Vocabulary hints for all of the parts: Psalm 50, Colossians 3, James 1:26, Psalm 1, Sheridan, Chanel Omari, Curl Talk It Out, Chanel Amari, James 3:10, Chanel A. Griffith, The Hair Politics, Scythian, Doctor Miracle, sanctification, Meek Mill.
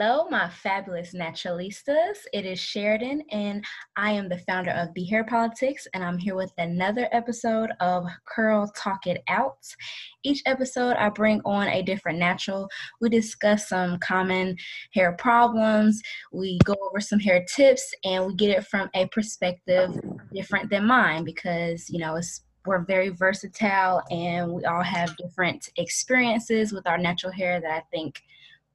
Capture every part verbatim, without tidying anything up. Hello, my fabulous naturalistas. It is Sheridan, and I am the founder of The Hair Politics, and I'm here with another episode of Curl Talk It Out. Each episode, I bring on a different natural. We discuss some common hair problems, we go over some hair tips, and we get it from a perspective different than mine because, you know, it's we're very versatile, and we all have different experiences with our natural hair that I think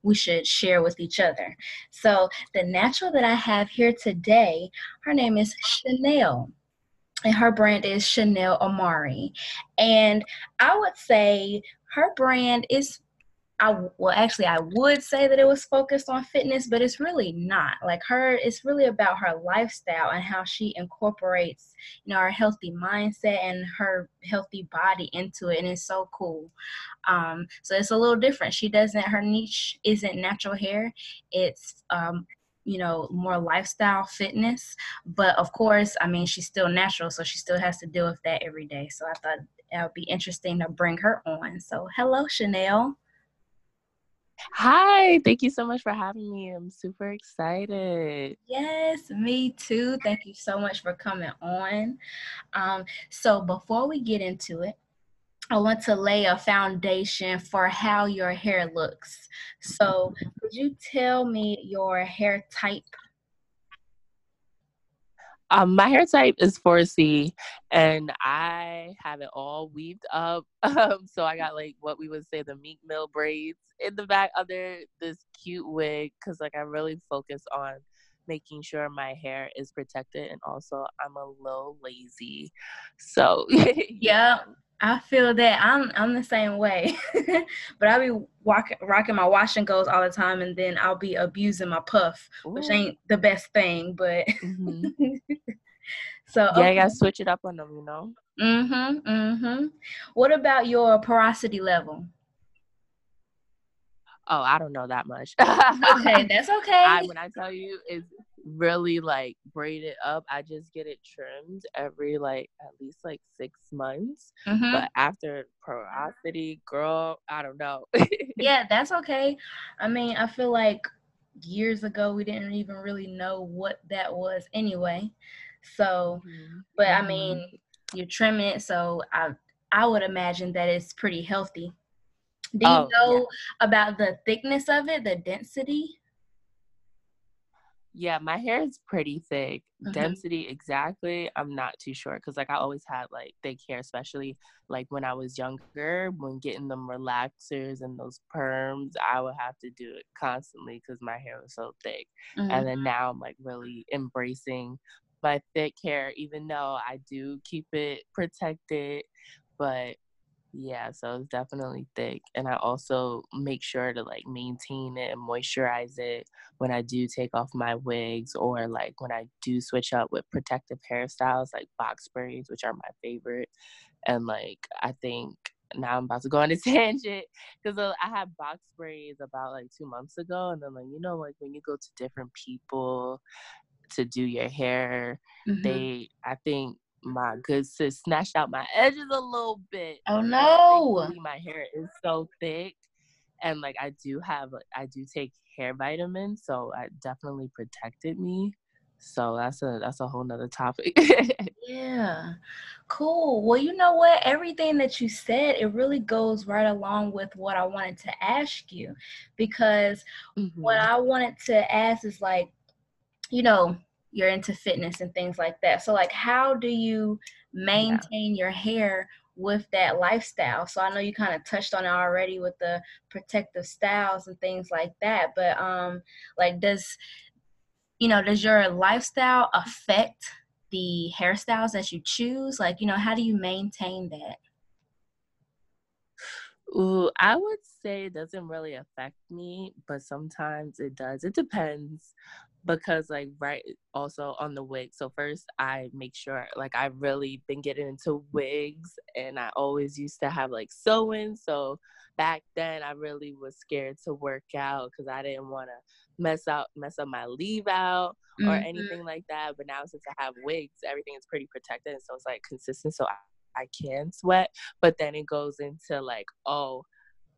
we should share with each other. So the natural that I have here today, her name is Chanel, and her brand is Chanel Omari. And I would say her brand is, I, well, actually, I would say that it was focused on fitness, but it's really not. Like her, it's really about her lifestyle and how she incorporates, you know, her healthy mindset and her healthy body into it, and it's so cool. Um, so it's a little different. She doesn't, her niche isn't natural hair. It's, um, you know, more lifestyle fitness. But of course, I mean, she's still natural, so she still has to deal with that every day. So I thought it would be interesting to bring her on. So hello, Chanel. Hi, thank you so much for having me. I'm super excited. Yes, me too. Thank you so much for coming on. Um, so before we get into it, I want to lay a foundation for how your hair looks. So could you tell me your hair type? Um, my hair type is four C, and I have it all weaved up. Um, so I got like what we would say the Meek Mill braids in the back under this cute wig, because like I really focus on making sure my hair is protected, and also I'm a little lazy. So yeah, I feel that I'm I'm the same way, but I be walk, rocking my wash and goes all the time, and then I'll be abusing my puff, Ooh. Which ain't the best thing. But mm-hmm. so yeah, okay. I gotta switch it up on them, you know. Mhm, mhm. What about your porosity level? Oh, I don't know that much. Okay, that's okay. I, when I tell you, it's really like braided up. I just get it trimmed every like at least like six months. Mm-hmm. But after porosity, girl, I don't know. Yeah, that's okay. I mean, I feel like years ago we didn't even really know what that was anyway. So, mm-hmm. but I mean, you're trimming it, so I I would imagine that it's pretty healthy. Do you oh, know yeah. about the thickness of it, the density? Yeah, my hair is pretty thick. Mm-hmm. Density, exactly, I'm not too sure. Because, like, I always had, like, thick hair, especially, like, when I was younger. When getting them relaxers and those perms, I would have to do it constantly because my hair was so thick. Mm-hmm. And then now I'm, like, really embracing my thick hair, even though I do keep it protected. But yeah, so it's definitely thick, and I also make sure to like maintain it and moisturize it when I do take off my wigs, or like when I do switch up with protective hairstyles like box braids, which are my favorite. And like I think now I'm about to go on a tangent because I had box braids about like two months ago, and then like you know like when you go to different people to do your hair, mm-hmm. they I think. my good sis snatched out my edges a little bit. Oh no! My hair is so thick, and like I do have, I do take hair vitamins, so it definitely protected me. So that's a that's a whole nother topic. Yeah, cool. Well, you know what? Everything that you said, it really goes right along with what I wanted to ask you, because mm-hmm. what I wanted to ask is like, you know. You're into fitness and things like that. So like, how do you maintain yeah. your hair with that lifestyle? So I know you kind of touched on it already with the protective styles and things like that, but um, like does, you know, does your lifestyle affect the hairstyles that you choose? Like, you know, how do you maintain that? Ooh, I would say it doesn't really affect me, but sometimes it does. It depends. Because, like, right, also on the wig. So first, I make sure, like, I've really been getting into wigs, and I always used to have, like, sewing. So back then, I really was scared to work out because I didn't want to mess out, mess up my leave out or mm-hmm. anything like that. But now since I have wigs, everything is pretty protected, and so it's, like, consistent. So I, I can sweat. But then it goes into, like, oh,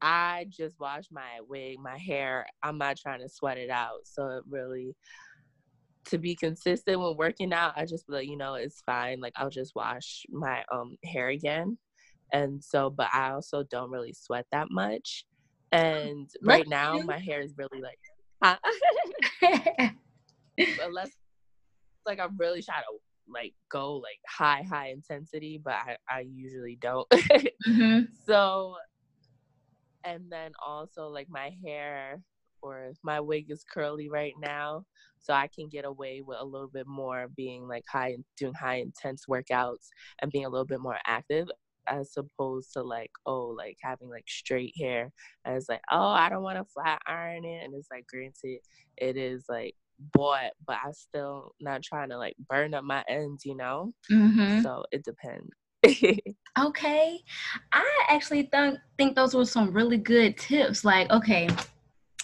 I just wash my wig, my hair. I'm not trying to sweat it out. So it really, to be consistent when working out, I just feel like, you know, it's fine. Like, I'll just wash my um hair again. And so, but I also don't really sweat that much. And right now, my hair is really like, huh? Unless, like, I'm really trying to, like, go, like, high, high intensity, but I, I usually don't. Mm-hmm. So, and then also, like, my hair or my wig is curly right now, so I can get away with a little bit more being, like, high, doing high intense workouts and being a little bit more active, as opposed to, like, oh, like, having, like, straight hair. And it's like, oh, I don't want to flat iron it. And it's like, granted, it is, like, bought, but I still not trying to, like, burn up my ends, you know? Mm-hmm. So it depends. Okay. I actually th- think those were some really good tips. Like, okay,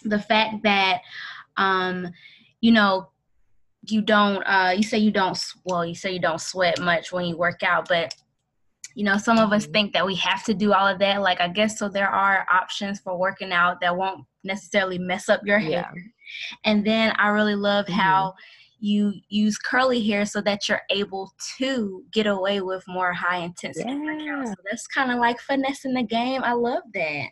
the fact that, um, you know, you don't, uh, you say you don't, well, you say you don't sweat much when you work out, but you know, some of us think that we have to do all of that. Like, I guess so there are options for working out that won't necessarily mess up your hair. Yeah. And then I really love mm-hmm. how you use curly hair so that you're able to get away with more high intensity yeah. workouts. So that's kind of like finessing the game. I love that.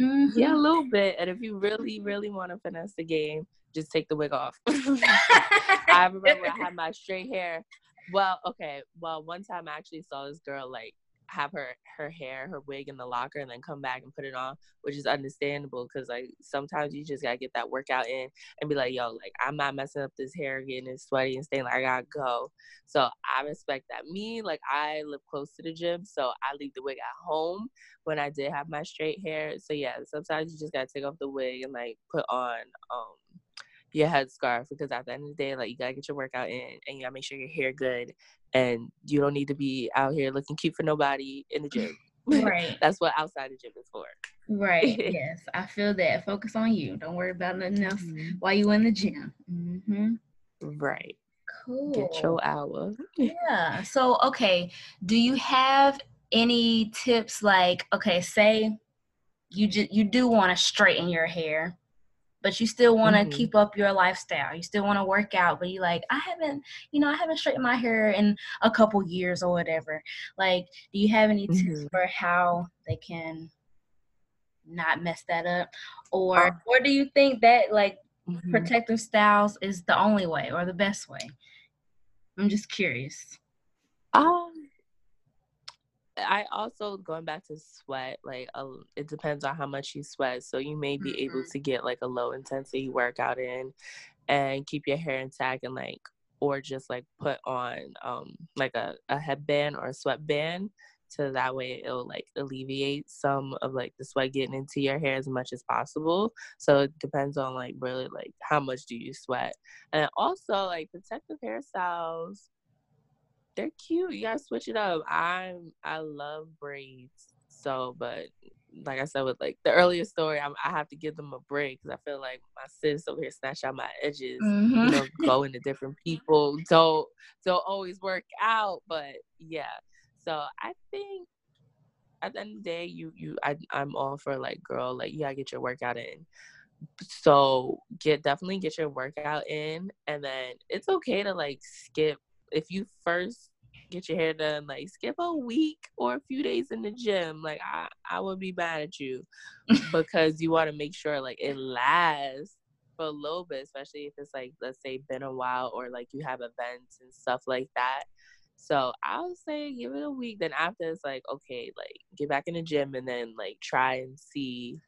Mm-hmm. Yeah, a little bit. And if you really, really want to finesse the game, just take the wig off. I remember I had my straight hair. Well, okay. Well, one time I actually saw this girl, like, have her, her hair, her wig in the locker and then come back and put it on, which is understandable because, like, sometimes you just got to get that workout in and be like, yo, like, I'm not messing up this hair, getting it sweaty and staying, like, I got to go. So I respect that. Me, like, I live close to the gym, so I leave the wig at home when I did have my straight hair. So, yeah, sometimes you just got to take off the wig and, like, put on um. your headscarf, because at the end of the day, like, you gotta get your workout in and you gotta make sure your hair good, and you don't need to be out here looking cute for nobody in the gym. Right. That's what outside the gym is for. Right. Yes, I feel that. Focus on you. Don't worry about nothing else mm-hmm. while you in the gym. Mm-hmm. Right. Cool. Get your hour. Yeah. So, okay, do you have any tips? Like, okay, say you ju- you do want to straighten your hair, but you still want to mm-hmm. keep up your lifestyle. You still want to work out, but you like, I haven't, you know, I haven't straightened my hair in a couple years or whatever. Like, do you have any mm-hmm. tips for how they can not mess that up? Or, oh. or do you think that, like, mm-hmm. protective styles is the only way or the best way? I'm just curious. Um, I also, going back to sweat, like, uh, it depends on how much you sweat. So you may be mm-hmm. able to get, like, a low intensity workout in and keep your hair intact, and, like, or just, like, put on um like a, a headband or a sweatband, so that way it'll, like, alleviate some of, like, the sweat getting into your hair as much as possible. So it depends on, like, really, like, how much do you sweat. And also, like, protective hairstyles, they're cute. You gotta switch it up. I'm I love braids. So, but like I said with, like, the earlier story, I'm, I have to give them a break because I feel like my sis over here snatched out my edges. Mm-hmm. You know, going to different people. Don't don't always work out. But yeah. So I think at the end of the day, you you I I'm all for, like, girl, like, you gotta get your workout in. So get definitely get your workout in, and then it's okay to, like, skip. If you first get your hair done, like, skip a week or a few days in the gym. Like, I, I would be mad at you because you want to make sure, like, it lasts for a little bit, especially if it's, like, let's say been a while, or, like, you have events and stuff like that. So I'll say give it a week. Then after, it's like, okay, like, get back in the gym and then, like, try and see.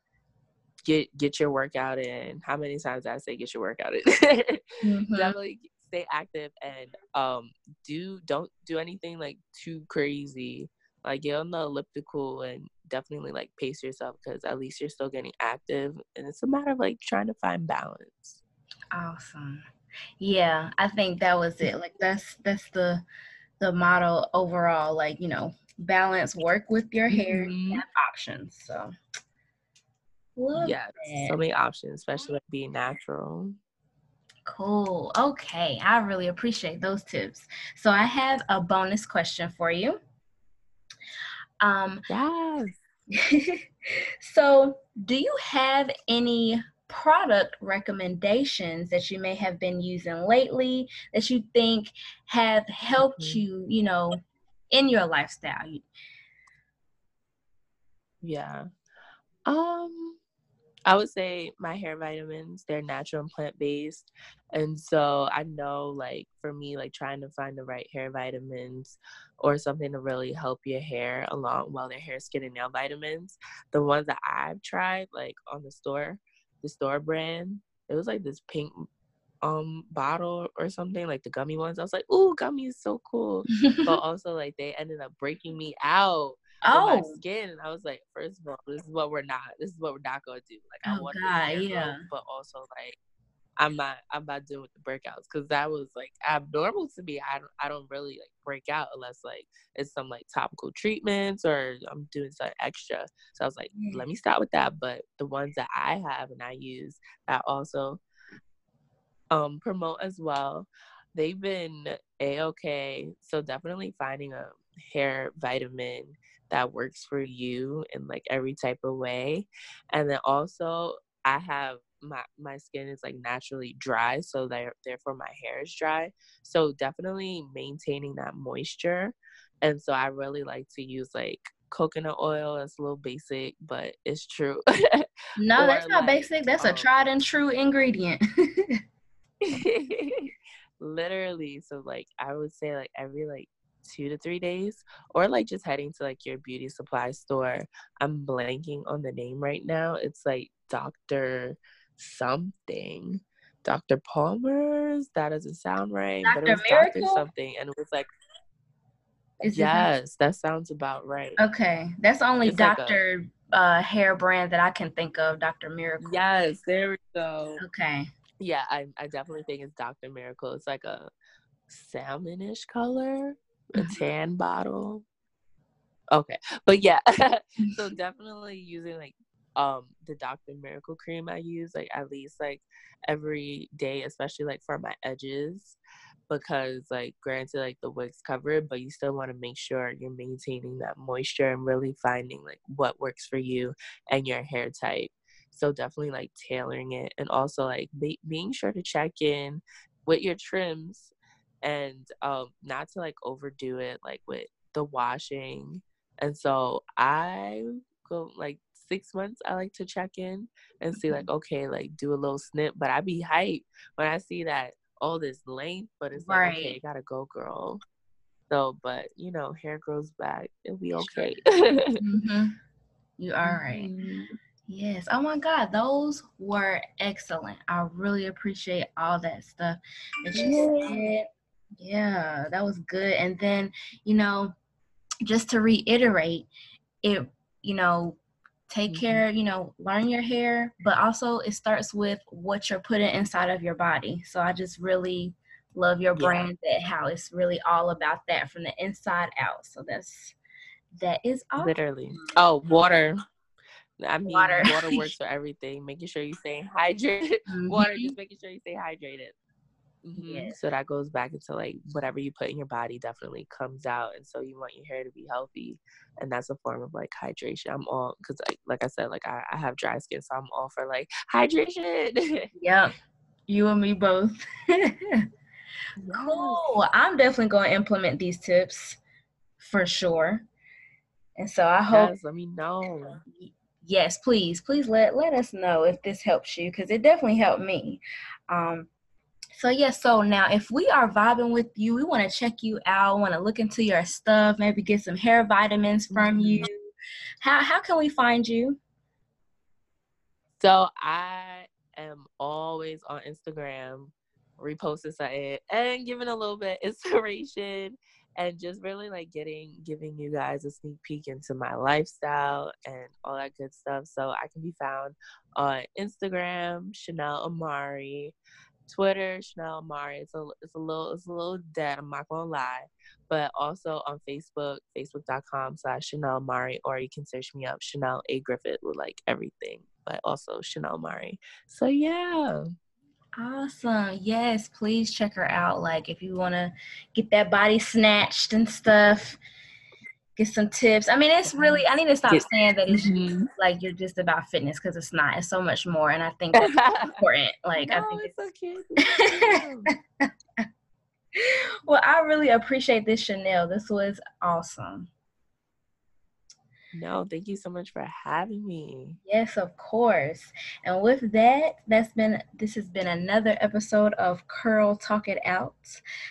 Get, get your workout in. How many times did I say get your workout in? Mm-hmm. Definitely. Stay active, and um do don't do anything, like, too crazy. Like, get on the elliptical and definitely, like, pace yourself, because at least you're still getting active, and it's a matter of, like, trying to find balance. Awesome. Yeah, I think that was it. Like, that's that's the the motto overall. Like, you know, balance, work with your hair, mm-hmm. have options. So love yes, that. So many options, especially, like, being natural. Cool. Okay. I really appreciate those tips. So I have a bonus question for you. Um, yes. So do you have any product recommendations that you may have been using lately that you think have helped mm-hmm. you, you know, in your lifestyle? Yeah. Um, I would say my hair vitamins, they're natural and plant-based. And so I know, like, for me, like, trying to find the right hair vitamins or something to really help your hair along, well, their hair, skin, and nail vitamins. The ones that I've tried, like, on the store, the store brand, it was, like, this pink um bottle or something, like the gummy ones. I was like, ooh, gummy is so cool. But also, like, they ended up breaking me out. Oh, my skin. And I was like, first of all, this is what we're not this is what we're not gonna do. Like, I oh, want to yeah. low, but also, like, I'm not I'm not doing the breakouts, because that was, like, abnormal to me. I don't I don't really, like, break out unless, like, it's some, like, topical treatments or I'm doing something extra. So I was like, mm. let me stop with that. But the ones that I have and I use that also um promote as well, they've been a-okay. So definitely finding a hair vitamin that works for you in, like, every type of way. And then also, I have my my skin is, like, naturally dry, so therefore my hair is dry. So definitely maintaining that moisture. And so I really like to use, like, coconut oil. It's a little basic, but it's true. No, that's not, like, basic. That's um, a tried and true ingredient. Literally. So, like, I would say, like, every, like, two to three days, or, like, just heading to, like, your beauty supply store. I'm blanking on the name right now. It's, like, Doctor something. Doctor Palmer's? That doesn't sound right. Doctor But it was Miracle? Doctor something. And it was, like, Is yes, that sounds about right. Okay. That's only it's Doctor Like a, uh, hair brand that I can think of, Doctor Miracle. Yes, there we go. Okay. Yeah, I, I definitely think it's Doctor Miracle. It's, like, a salmonish color. A tan bottle. Okay. But yeah. So definitely using, like, um the Doctor Miracle cream I use, like, at least, like, every day, especially, like, for my edges, because, like, granted, like, the wig's covered, but you still want to make sure you're maintaining that moisture and really finding, like, what works for you and your hair type. So definitely, like, tailoring it, and also, like, be- being sure to check in with your trims. And um, not to, like, overdo it, like, with the washing. And so I go, like, six months, I like to check in and see, like, okay, like, do a little snip. But I be hype when I see that all this length, but it's like, right. Okay, gotta go, girl. So, but, you know, hair grows back. It'll be okay. Mm-hmm. You are right. Mm-hmm. Yes. Oh my God. Those were excellent. I really appreciate all that stuff that you said. Yeah, that was good. And then, you know, just to reiterate, it, you know, take mm-hmm. care, you know, learn your hair, but also it starts with what you're putting inside of your body. So I just really love your yeah. brand, that how it's really all about that from the inside out. So that's, that is awesome. Literally. Oh, water. I mean, water, water works for everything. Making sure you stay hydrated. Mm-hmm. Water, just making sure you stay hydrated. Mm-hmm. Yes. So that goes back into, like, whatever you put in your body definitely comes out, and so you want your hair to be healthy, and that's a form of, like, hydration. I'm all, because, like, like I said, like, I, I have dry skin, so I'm all for, like, hydration. Yep, you and me both. Cool. I'm definitely going to implement these tips for sure, and so I hope. Yes, let me know. Yes, please, please let let us know if this helps you, because it definitely helped me. Um, So, yeah, so now if we are vibing with you, we want to check you out, want to look into your stuff, maybe get some hair vitamins from you. How how can we find you? So I am always on Instagram, reposting something and giving a little bit of inspiration and just really, like, getting giving you guys a sneak peek into my lifestyle and all that good stuff. So I can be found on Instagram, Chanel Amari. Twitter, Chanel Amari. It's a, it's a little, it's a little dead. I'm not gonna lie, but also on Facebook, facebook dot com slash Chanel Amari, or you can search me up, Chanel A. Griffith, with, like, everything, but also Chanel Amari. So yeah, awesome. Yes, please check her out. Like, if you wanna get that body snatched and stuff, get some tips. I mean, it's really, I need to stop get, saying that it's mm-hmm. just, like, you're just about fitness, because it's not. It's so much more, and I think it's important. Like, no, I think it's okay. Well, I really appreciate this, Chanel. This was awesome. No, thank you so much for having me. Yes, of course. And with that, that's been this has been another episode of Curl Talk It Out.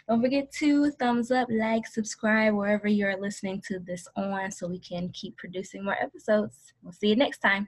Don't forget to thumbs up, like, subscribe wherever you're listening to this on, so we can keep producing more episodes. We'll see you next time.